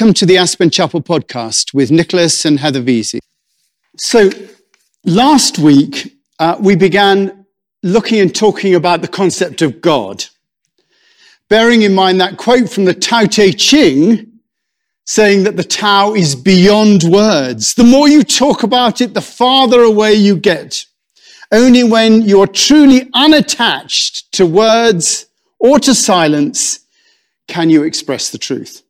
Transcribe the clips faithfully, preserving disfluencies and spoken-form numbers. Welcome to the Aspen Chapel podcast with Nicholas and Heather Vesey. So last week, uh, we began looking and talking about the concept of God, bearing in mind that quote from the Tao Te Ching, saying that the Tao is beyond words. The more you talk about it, the farther away you get. Only when you're truly unattached to words or to silence can you express the truth.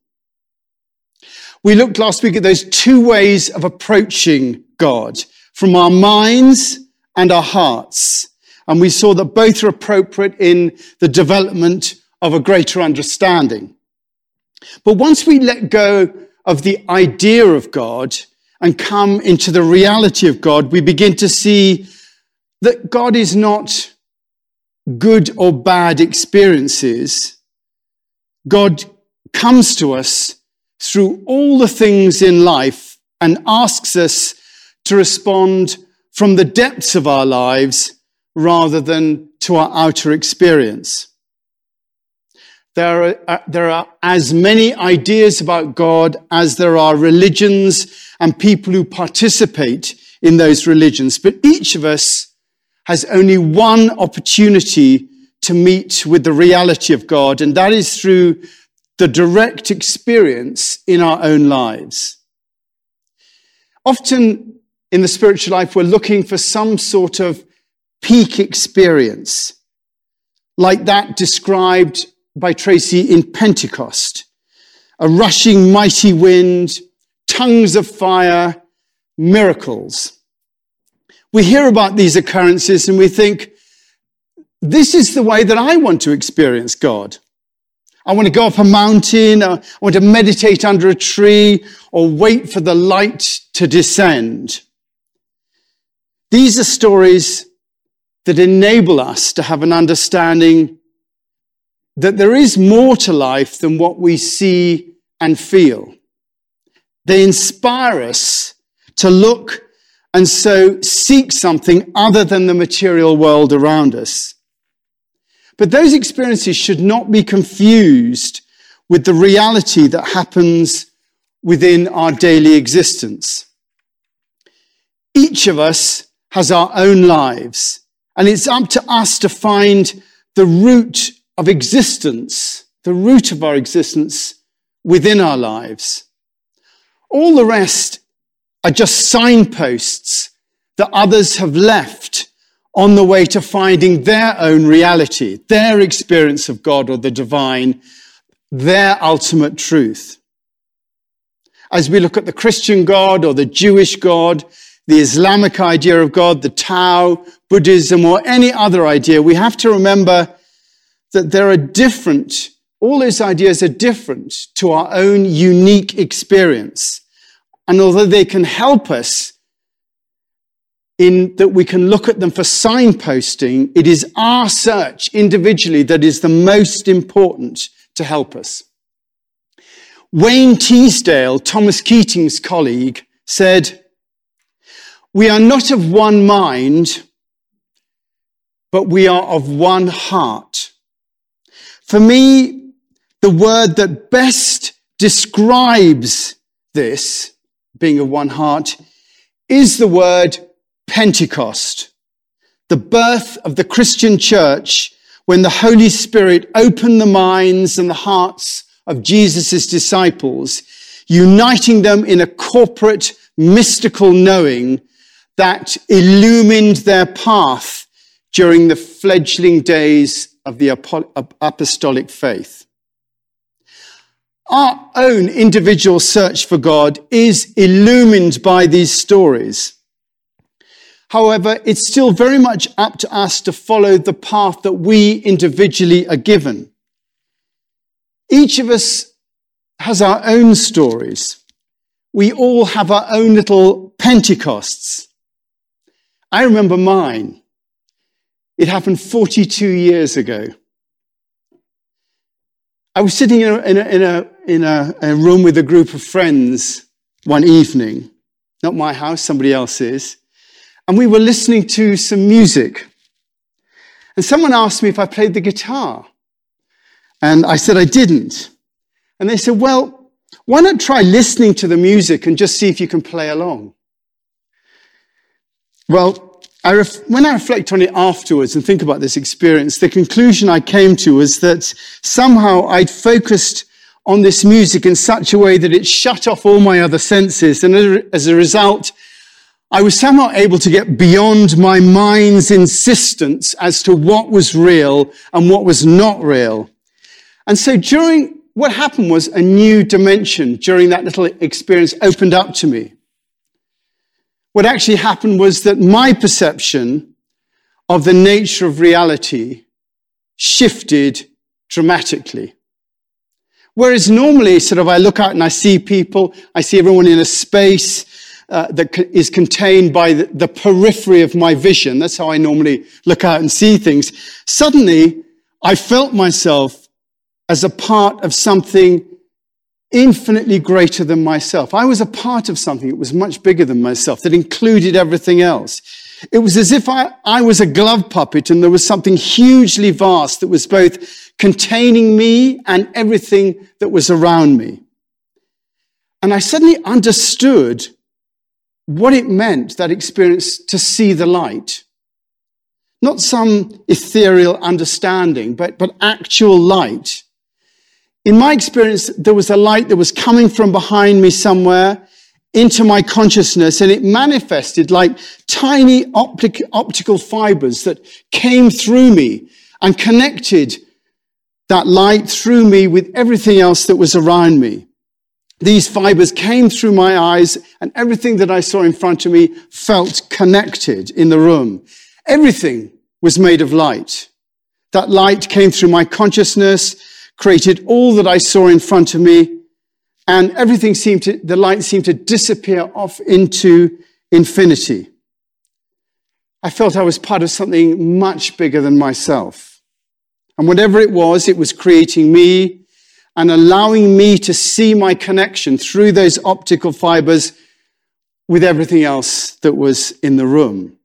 We looked last week at those two ways of approaching God, from our minds and our hearts. And we saw that both are appropriate in the development of a greater understanding. But once we let go of the idea of God and come into the reality of God, we begin to see that God is not good or bad experiences. God comes to us through all the things in life and asks us to respond from the depths of our lives rather than to our outer experience. There are, uh, there are as many ideas about God as there are religions and people who participate in those religions, but each of us has only one opportunity to meet with the reality of God, and that is through the direct experience in our own lives. Often in the spiritual life, we're looking for some sort of peak experience, like that described by Tracy in Pentecost, a rushing mighty wind, tongues of fire, miracles. We hear about these occurrences and we think, this is the way that I want to experience God. I want to go up a mountain, I want to meditate under a tree, or wait for the light to descend. These are stories that enable us to have an understanding that there is more to life than what we see and feel. They inspire us to look and so seek something other than the material world around us. But those experiences should not be confused with the reality that happens within our daily existence. Each of us has our own lives, and it's up to us to find the root of existence, the root of our existence within our lives. All the rest are just signposts that others have left on the way to finding their own reality, their experience of God or the divine, their ultimate truth. As we look at the Christian God or the Jewish God, the Islamic idea of God, the Tao, Buddhism, or any other idea, we have to remember that there are different, all those ideas are different to our own unique experience. And although they can help us in that we can look at them for signposting, it is our search individually that is the most important to help us. Wayne Teasdale, Thomas Keating's colleague, said, "We are not of one mind, but we are of one heart." For me, the word that best describes this, being of one heart, is the word Pentecost, the birth of the Christian church, when the Holy Spirit opened the minds and the hearts of Jesus' disciples, uniting them in a corporate mystical knowing that illumined their path during the fledgling days of the apostolic faith. Our own individual search for God is illumined by these stories. However, it's still very much up to us to follow the path that we individually are given. Each of us has our own stories. We all have our own little Pentecosts. I remember mine. It happened forty-two years ago. I was sitting in a, in a, in a, in a, a room with a group of friends one evening. Not my house, somebody else's. And we were listening to some music. And someone asked me if I played the guitar. And I said I didn't. And they said, well, Why not try listening to the music and just see if you can play along? Well, I ref- when I reflect on it afterwards and think about this experience, the conclusion I came to was that somehow I'd focused on this music in such a way that it shut off all my other senses. And as a result, I was somehow able to get beyond my mind's insistence as to what was real and what was not real. And so during what happened was a new dimension during that little experience opened up to me. What actually happened was that my perception of the nature of reality shifted dramatically. Whereas normally, sort of, I look out and I see people, I see everyone in a space uh, that c- is contained by the, the periphery of my vision. That's how I normally look out and see things. Suddenly, I felt myself as a part of something infinitely greater than myself. I was a part of something that was much bigger than myself, that included everything else. It was as if I, I was a glove puppet and there was something hugely vast that was both containing me and everything that was around me. And I suddenly understood what it meant, that experience, to see the light. Not some ethereal understanding, but, but actual light. In my experience, there was a light that was coming from behind me somewhere into my consciousness, and it manifested like tiny optic, optical fibers that came through me and connected that light through me with everything else that was around me. These fibers came through my eyes, and everything that I saw in front of me felt connected in the room. Everything was made of light. That light came through my consciousness, created all that I saw in front of me, and everything seemed to, the light seemed to disappear off into infinity. I felt I was part of something much bigger than myself. And whatever it was, it was creating me and allowing me to see my connection through those optical fibers with everything else that was in the room.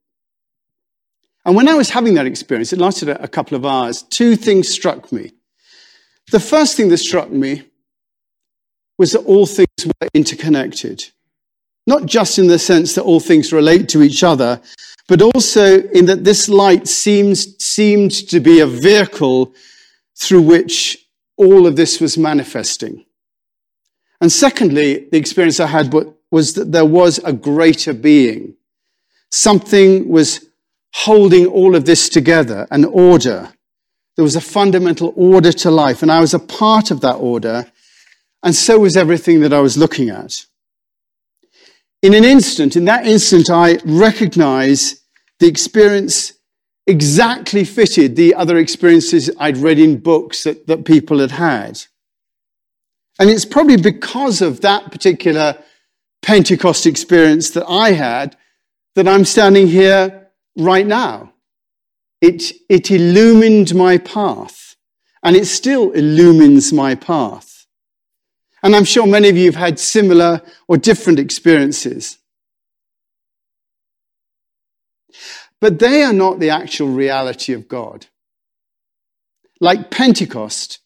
And when I was having that experience, it lasted a couple of hours, two things struck me. The first thing that struck me was that all things were interconnected. Not just in the sense that all things relate to each other, but also in that this light seems, seemed to be a vehicle through which all of this was manifesting. And secondly, the experience I had was that there was a greater being. Something was holding all of this together, an order. There was a fundamental order to life, and I was a part of that order, and so was everything that I was looking at. In an instant, in that instant, I recognize the experience exactly fitted the other experiences I'd read in books that, that people had had. And it's probably because of that particular Pentecost experience that I had that I'm standing here right now. It, it illumined my path, and it still illumines my path. And I'm sure many of you have had similar or different experiences. But they are not the actual reality of God. Like Pentecost,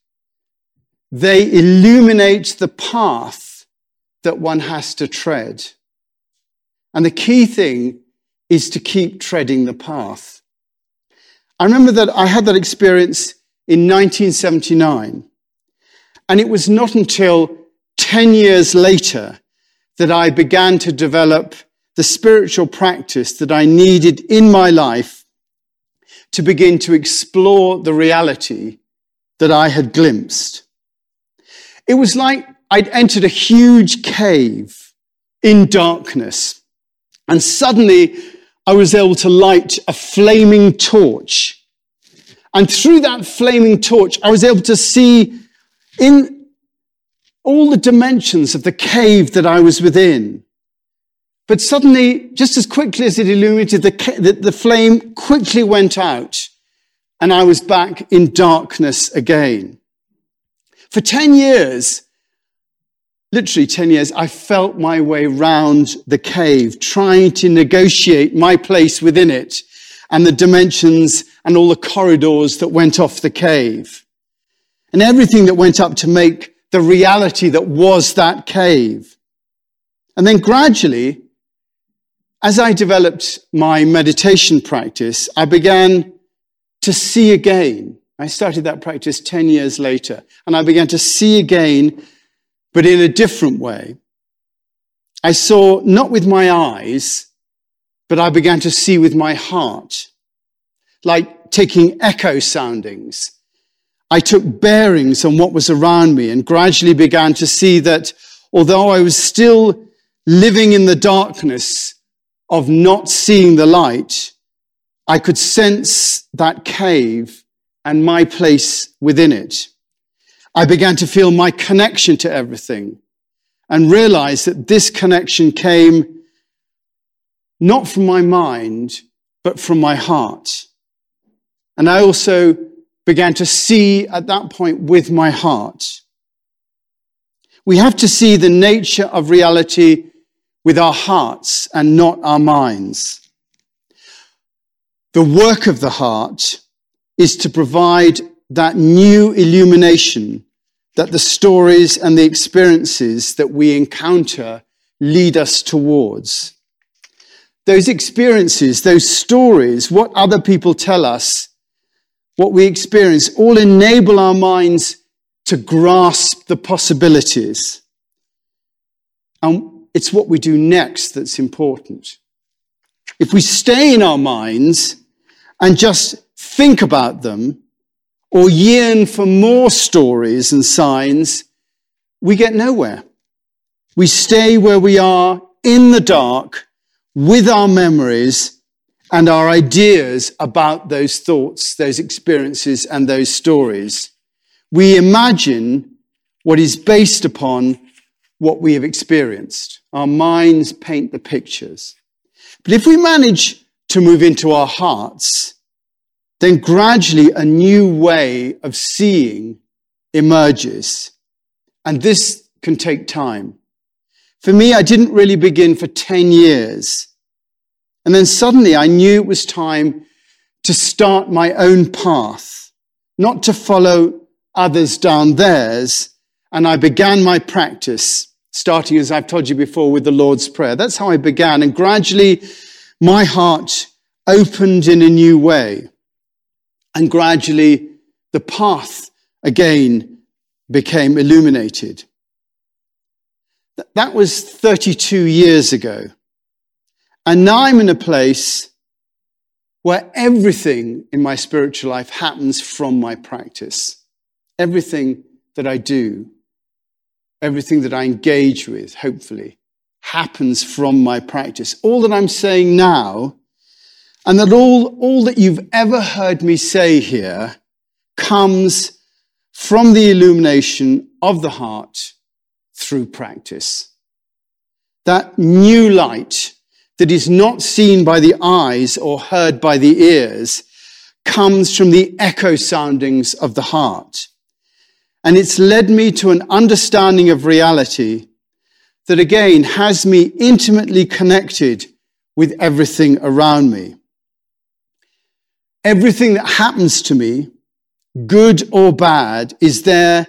they illuminate the path that one has to tread. And the key thing is to keep treading the path. I remember that I had that experience in nineteen seventy-nine, and it was not until ten years later that I began to develop the spiritual practice that I needed in my life to begin to explore the reality that I had glimpsed. It was like I'd entered a huge cave in darkness, and suddenly I was able to light a flaming torch. And through that flaming torch, I was able to see in all the dimensions of the cave that I was within. But suddenly, just as quickly as it illuminated, the, the flame quickly went out, and I was back in darkness again. For ten years, literally ten years, I felt my way round the cave, trying to negotiate my place within it and the dimensions and all the corridors that went off the cave. And everything that went up to make the reality that was that cave. And then gradually, as I developed my meditation practice, I began to see again. I started that practice ten years later, and I began to see again, but in a different way. I saw not with my eyes, but I began to see with my heart, like taking echo soundings. I took bearings on what was around me and gradually began to see that although I was still living in the darkness of not seeing the light, I could sense that cave and my place within it. I began to feel my connection to everything and realized that this connection came not from my mind, but from my heart. And I also began to see at that point with my heart. We have to see the nature of reality with our hearts and not our minds. The work of the heart is to provide that new illumination that the stories and the experiences that we encounter lead us towards. Those experiences, those stories, what other people tell us, what we experience, all enable our minds to grasp the possibilities. And it's what we do next that's important. If we stay in our minds and just think about them or yearn for more stories and signs, we get nowhere. We stay where we are in the dark with our memories and our ideas about those thoughts, those experiences, and those stories. We imagine what is based upon what we have experienced. Our minds paint the pictures. But if we manage to move into our hearts, then gradually a new way of seeing emerges. And this can take time. For me, I didn't really begin for ten years. And then suddenly I knew it was time to start my own path, not to follow others down theirs. And I began my practice, starting, as I've told you before, with the Lord's Prayer. That's how I began. And gradually, my heart opened in a new way. And gradually, the path again became illuminated. That was thirty-two years ago. And now I'm in a place where everything in my spiritual life happens from my practice. Everything that I do, everything that I engage with, hopefully, happens from my practice. All that I'm saying now, and that all, all that you've ever heard me say here, comes from the illumination of the heart through practice. That new light that is not seen by the eyes or heard by the ears comes from the echo soundings of the heart. And it's led me to an understanding of reality that again has me intimately connected with everything around me. Everything that happens to me, good or bad, is there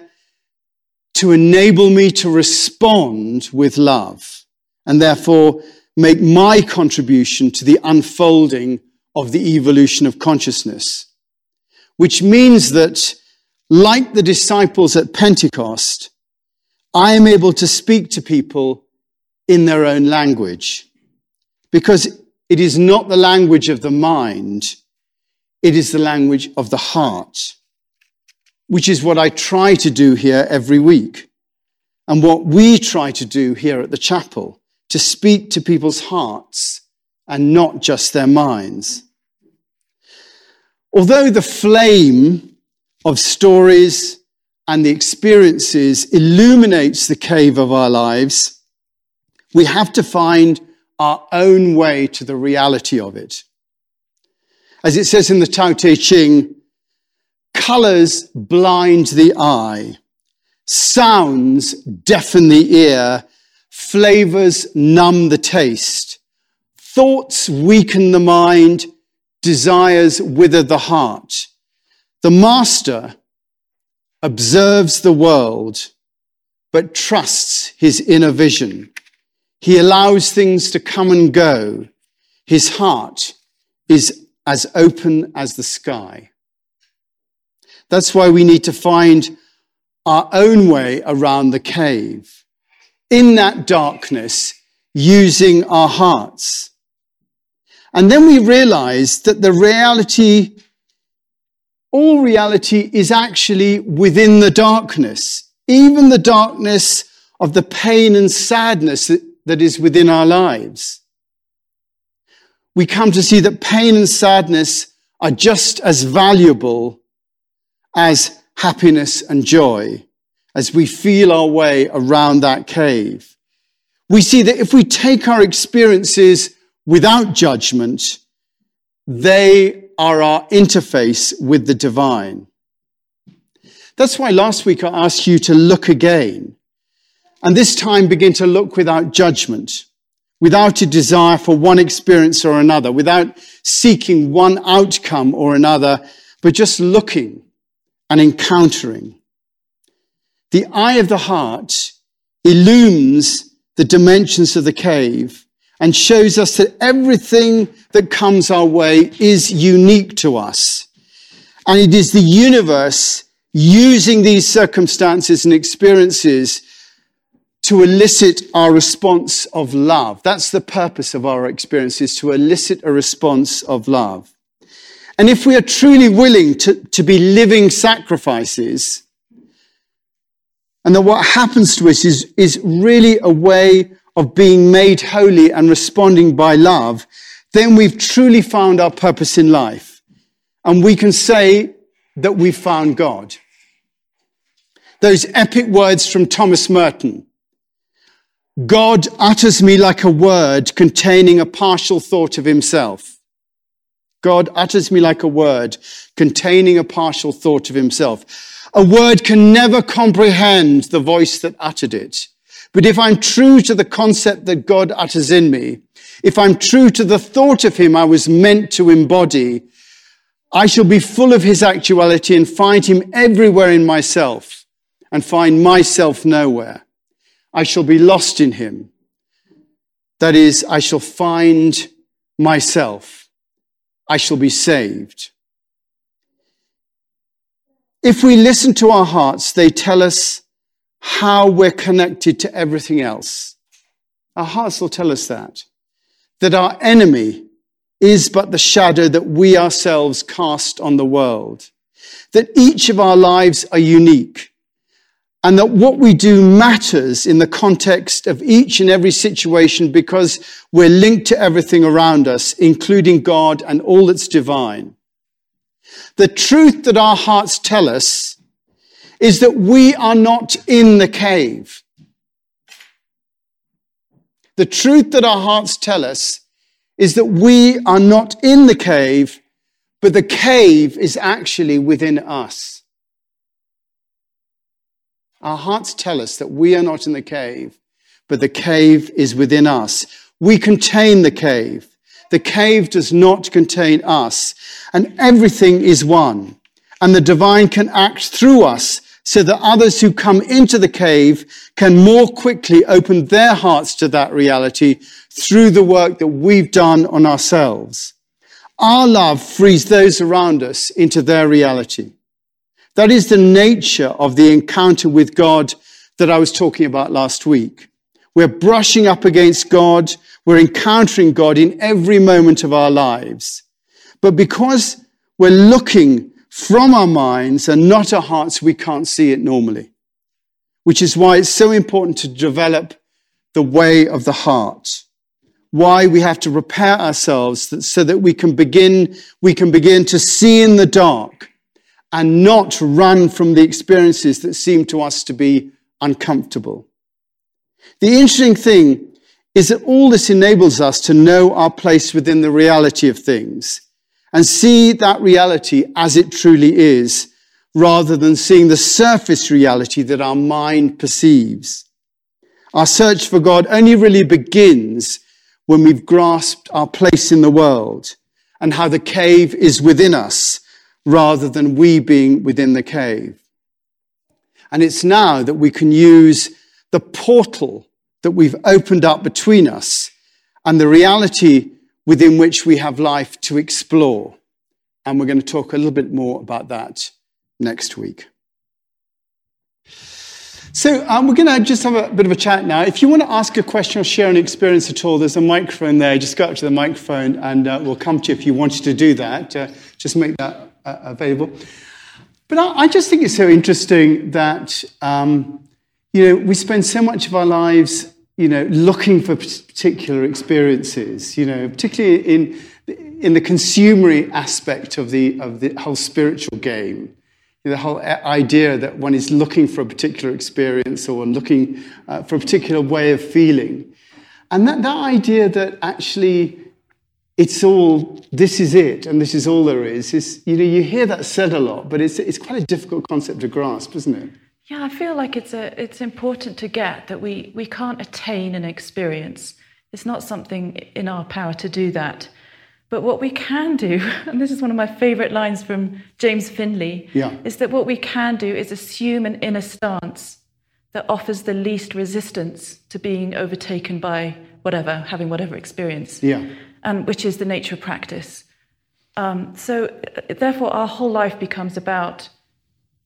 to enable me to respond with love and therefore make my contribution to the unfolding of the evolution of consciousness. Which means that, like the disciples at Pentecost, I am able to speak to people in their own language, because it is not the language of the mind, it is the language of the heart, which is what I try to do here every week, and what we try to do here at the chapel, to speak to people's hearts and not just their minds. Although the flame of stories and the experiences illuminates the cave of our lives, we have to find our own way to the reality of it. As it says in the Tao Te Ching, colors blind the eye, sounds deafen the ear, flavors numb the taste, thoughts weaken the mind, desires wither the heart. The master observes the world but trusts his inner vision. He allows things to come and go. His heart is as open as the sky. That's why we need to find our own way around the cave, in that darkness, using our hearts. And then we realize that the reality, all reality is actually within the darkness, even the darkness of the pain and sadness that, that is within our lives. We come to see that pain and sadness are just as valuable as happiness and joy as we feel our way around that cave. We see that if we take our experiences without judgment, they are our interface with the divine. That's why last week I asked you to look again, and this time begin to look without judgment, without a desire for one experience or another, without seeking one outcome or another, but just looking and encountering. The eye of the heart illumines the dimensions of the cave and shows us that everything that comes our way is unique to us. And it is the universe using these circumstances and experiences to elicit our response of love. That's the purpose of our experiences, to elicit a response of love. And if we are truly willing to, to be living sacrifices, and that what happens to us is, is really a way of being made holy and responding by love, then we've truly found our purpose in life. And we can say that we've found God. Those epic words from Thomas Merton. God utters me like a word containing a partial thought of himself. God utters me like a word containing a partial thought of himself. A word can never comprehend the voice that uttered it. But if I'm true to the concept that God utters in me, if I'm true to the thought of him I was meant to embody, I shall be full of his actuality and find him everywhere in myself and find myself nowhere. I shall be lost in him. That is, I shall find myself. I shall be saved. If we listen to our hearts, they tell us how we're connected to everything else. Our hearts will tell us that, that our enemy is but the shadow that we ourselves cast on the world, that each of our lives are unique, and that what we do matters in the context of each and every situation because we're linked to everything around us, including God and all that's divine. The truth that our hearts tell us is that we are not in the cave. The truth that our hearts tell us is that we are not in the cave, but the cave is actually within us. Our hearts tell us that we are not in the cave, but the cave is within us. We contain the cave. The cave does not contain us, and everything is one. And the divine can act through us so that others who come into the cave can more quickly open their hearts to that reality through the work that we've done on ourselves. Our love frees those around us into their reality. That is the nature of the encounter with God that I was talking about last week. We're brushing up against God. We're encountering God in every moment of our lives. But because we're looking from our minds and not our hearts, we can't see it normally, which is why it's so important to develop the way of the heart, why we have to repair ourselves so that we can begin, we can begin to see in the dark and not run from the experiences that seem to us to be uncomfortable. The interesting thing is that all this enables us to know our place within the reality of things, and see that reality as it truly is, rather than seeing the surface reality that our mind perceives. Our search for God only really begins when we've grasped our place in the world and how the cave is within us, rather than we being within the cave. And it's now that we can use the portal that we've opened up between us and the reality within which we have life to explore. And we're going to talk a little bit more about that next week. So um, we're going to just have a bit of a chat now. If you want to ask a question or share an experience at all, there's a microphone there. Just go up to the microphone and uh, we'll come to you if you wanted to do that. Uh, just make that uh, available. But I, I just think it's so interesting that, um, you know, we spend so much of our lives, you know, looking for particular experiences, you know, particularly in in the consumery aspect of the of the whole spiritual game. The whole idea that one is looking for a particular experience or looking uh, for a particular way of feeling. And that, that idea that actually it's all, this is it, and this is all there is, is, you know, you hear that said a lot, but it's it's quite a difficult concept to grasp, isn't it? Yeah, I feel like it's a, it's important to get that we, we can't attain an experience. It's not something in our power to do that. But what we can do, and this is one of my favourite lines from James Finley, yeah. is that what we can do is assume an inner stance that offers the least resistance to being overtaken by whatever, having whatever experience, yeah. um, which is the nature of practice. Um, so therefore, our whole life becomes about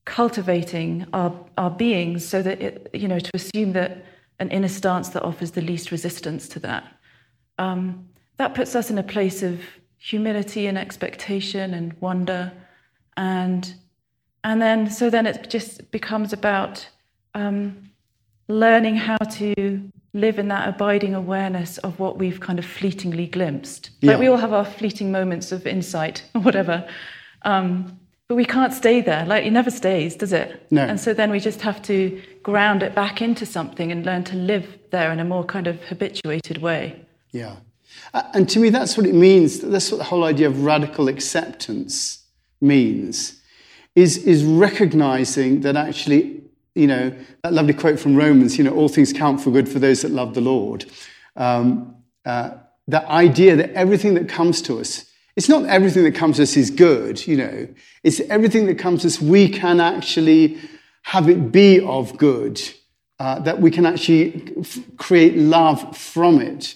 cultivating our, our being so that, it, you know, to assume that an inner stance that offers the least resistance to that. Um, That puts us in a place of humility and expectation and wonder, and and then so then it just becomes about um, learning how to live in that abiding awareness of what we've kind of fleetingly glimpsed. Yeah. Like we all have our fleeting moments of insight or whatever, um, but we can't stay there. Like it never stays, does it? No. And so then we just have to ground it back into something and learn to live there in a more kind of habituated way. Yeah. Uh, and to me, that's what it means. That's what the whole idea of radical acceptance means, is, is recognizing that actually, you know, that lovely quote from Romans, you know, all things count for good for those that love the Lord. Um, uh, that idea that everything that comes to us, it's not everything that comes to us is good, you know. It's everything that comes to us, we can actually have it be of good, uh, that we can actually f- create love from it.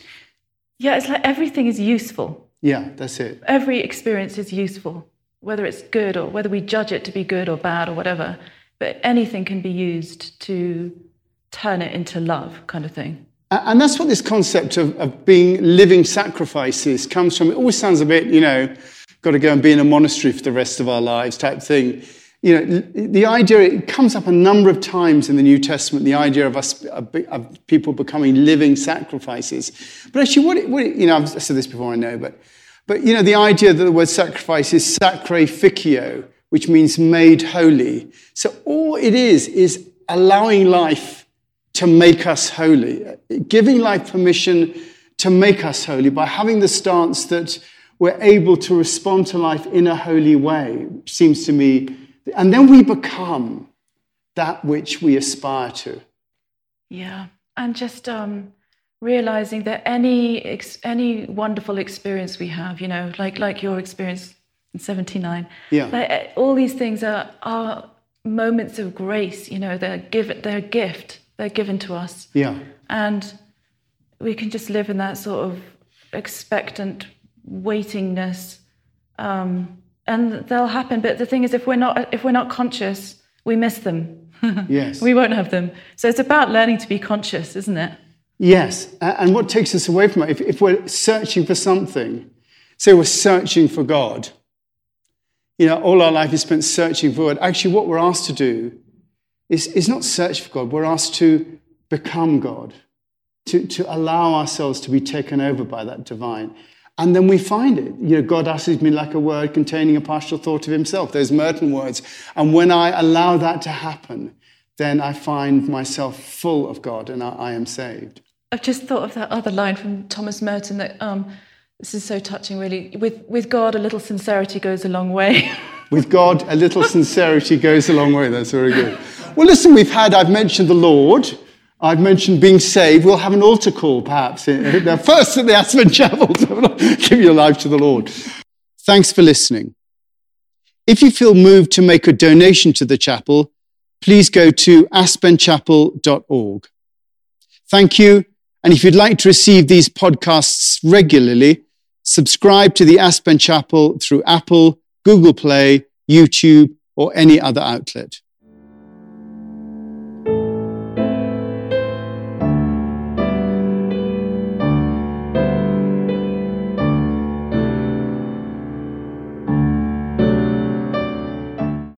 Yeah, it's like everything is useful. Yeah, that's it. Every experience is useful, whether it's good or whether we judge it to be good or bad or whatever. But anything can be used to turn it into love, kind of thing. And that's what this concept of, of being living sacrifices comes from. It always sounds a bit, you know, got to go and be in a monastery for the rest of our lives type thing. You know, the idea, it comes up a number of times in the New Testament, the idea of us, of people becoming living sacrifices. But actually, what, it, what it, you know, I've said this before, I know, but, but, you know, the idea that the word sacrifice is sacrificio, which means made holy. So all it is, is allowing life to make us holy, giving life permission to make us holy by having the stance that we're able to respond to life in a holy way, which seems to me. And then we become that which we aspire to. Yeah, and just um, realizing that any ex- any wonderful experience we have, you know, like like your experience in seventy-nine, yeah, like, all these things are are moments of grace. You know, they're given, they're a gift, they're given to us. Yeah, and we can just live in that sort of expectant waitingness. Um, And they'll happen, but the thing is, if we're not if we're not conscious, we miss them. Yes, we won't have them. So it's about learning to be conscious, isn't it? Yes, and what takes us away from it? If, if we're searching for something, say we're searching for God. You know, all our life is spent searching for God. Actually, what we're asked to do is is not search for God. We're asked to become God, to to allow ourselves to be taken over by that divine. And then we find it. You know, God utters me like a word containing a partial thought of himself, those Merton words. And when I allow that to happen, then I find myself full of God and I, I am saved. I've just thought of that other line from Thomas Merton that, um, this is so touching, really. With with God, a little sincerity goes a long way. With God, a little sincerity goes a long way. That's very good. Well, listen, we've had, I've mentioned the Lord. I've mentioned being saved. We'll have an altar call, perhaps. First at the Aspen Chapel. Give your life to the Lord. Thanks for listening. If you feel moved to make a donation to the chapel, please go to aspen chapel dot org. Thank you. And if you'd like to receive these podcasts regularly, subscribe to the Aspen Chapel through Apple, Google Play, YouTube, or any other outlet.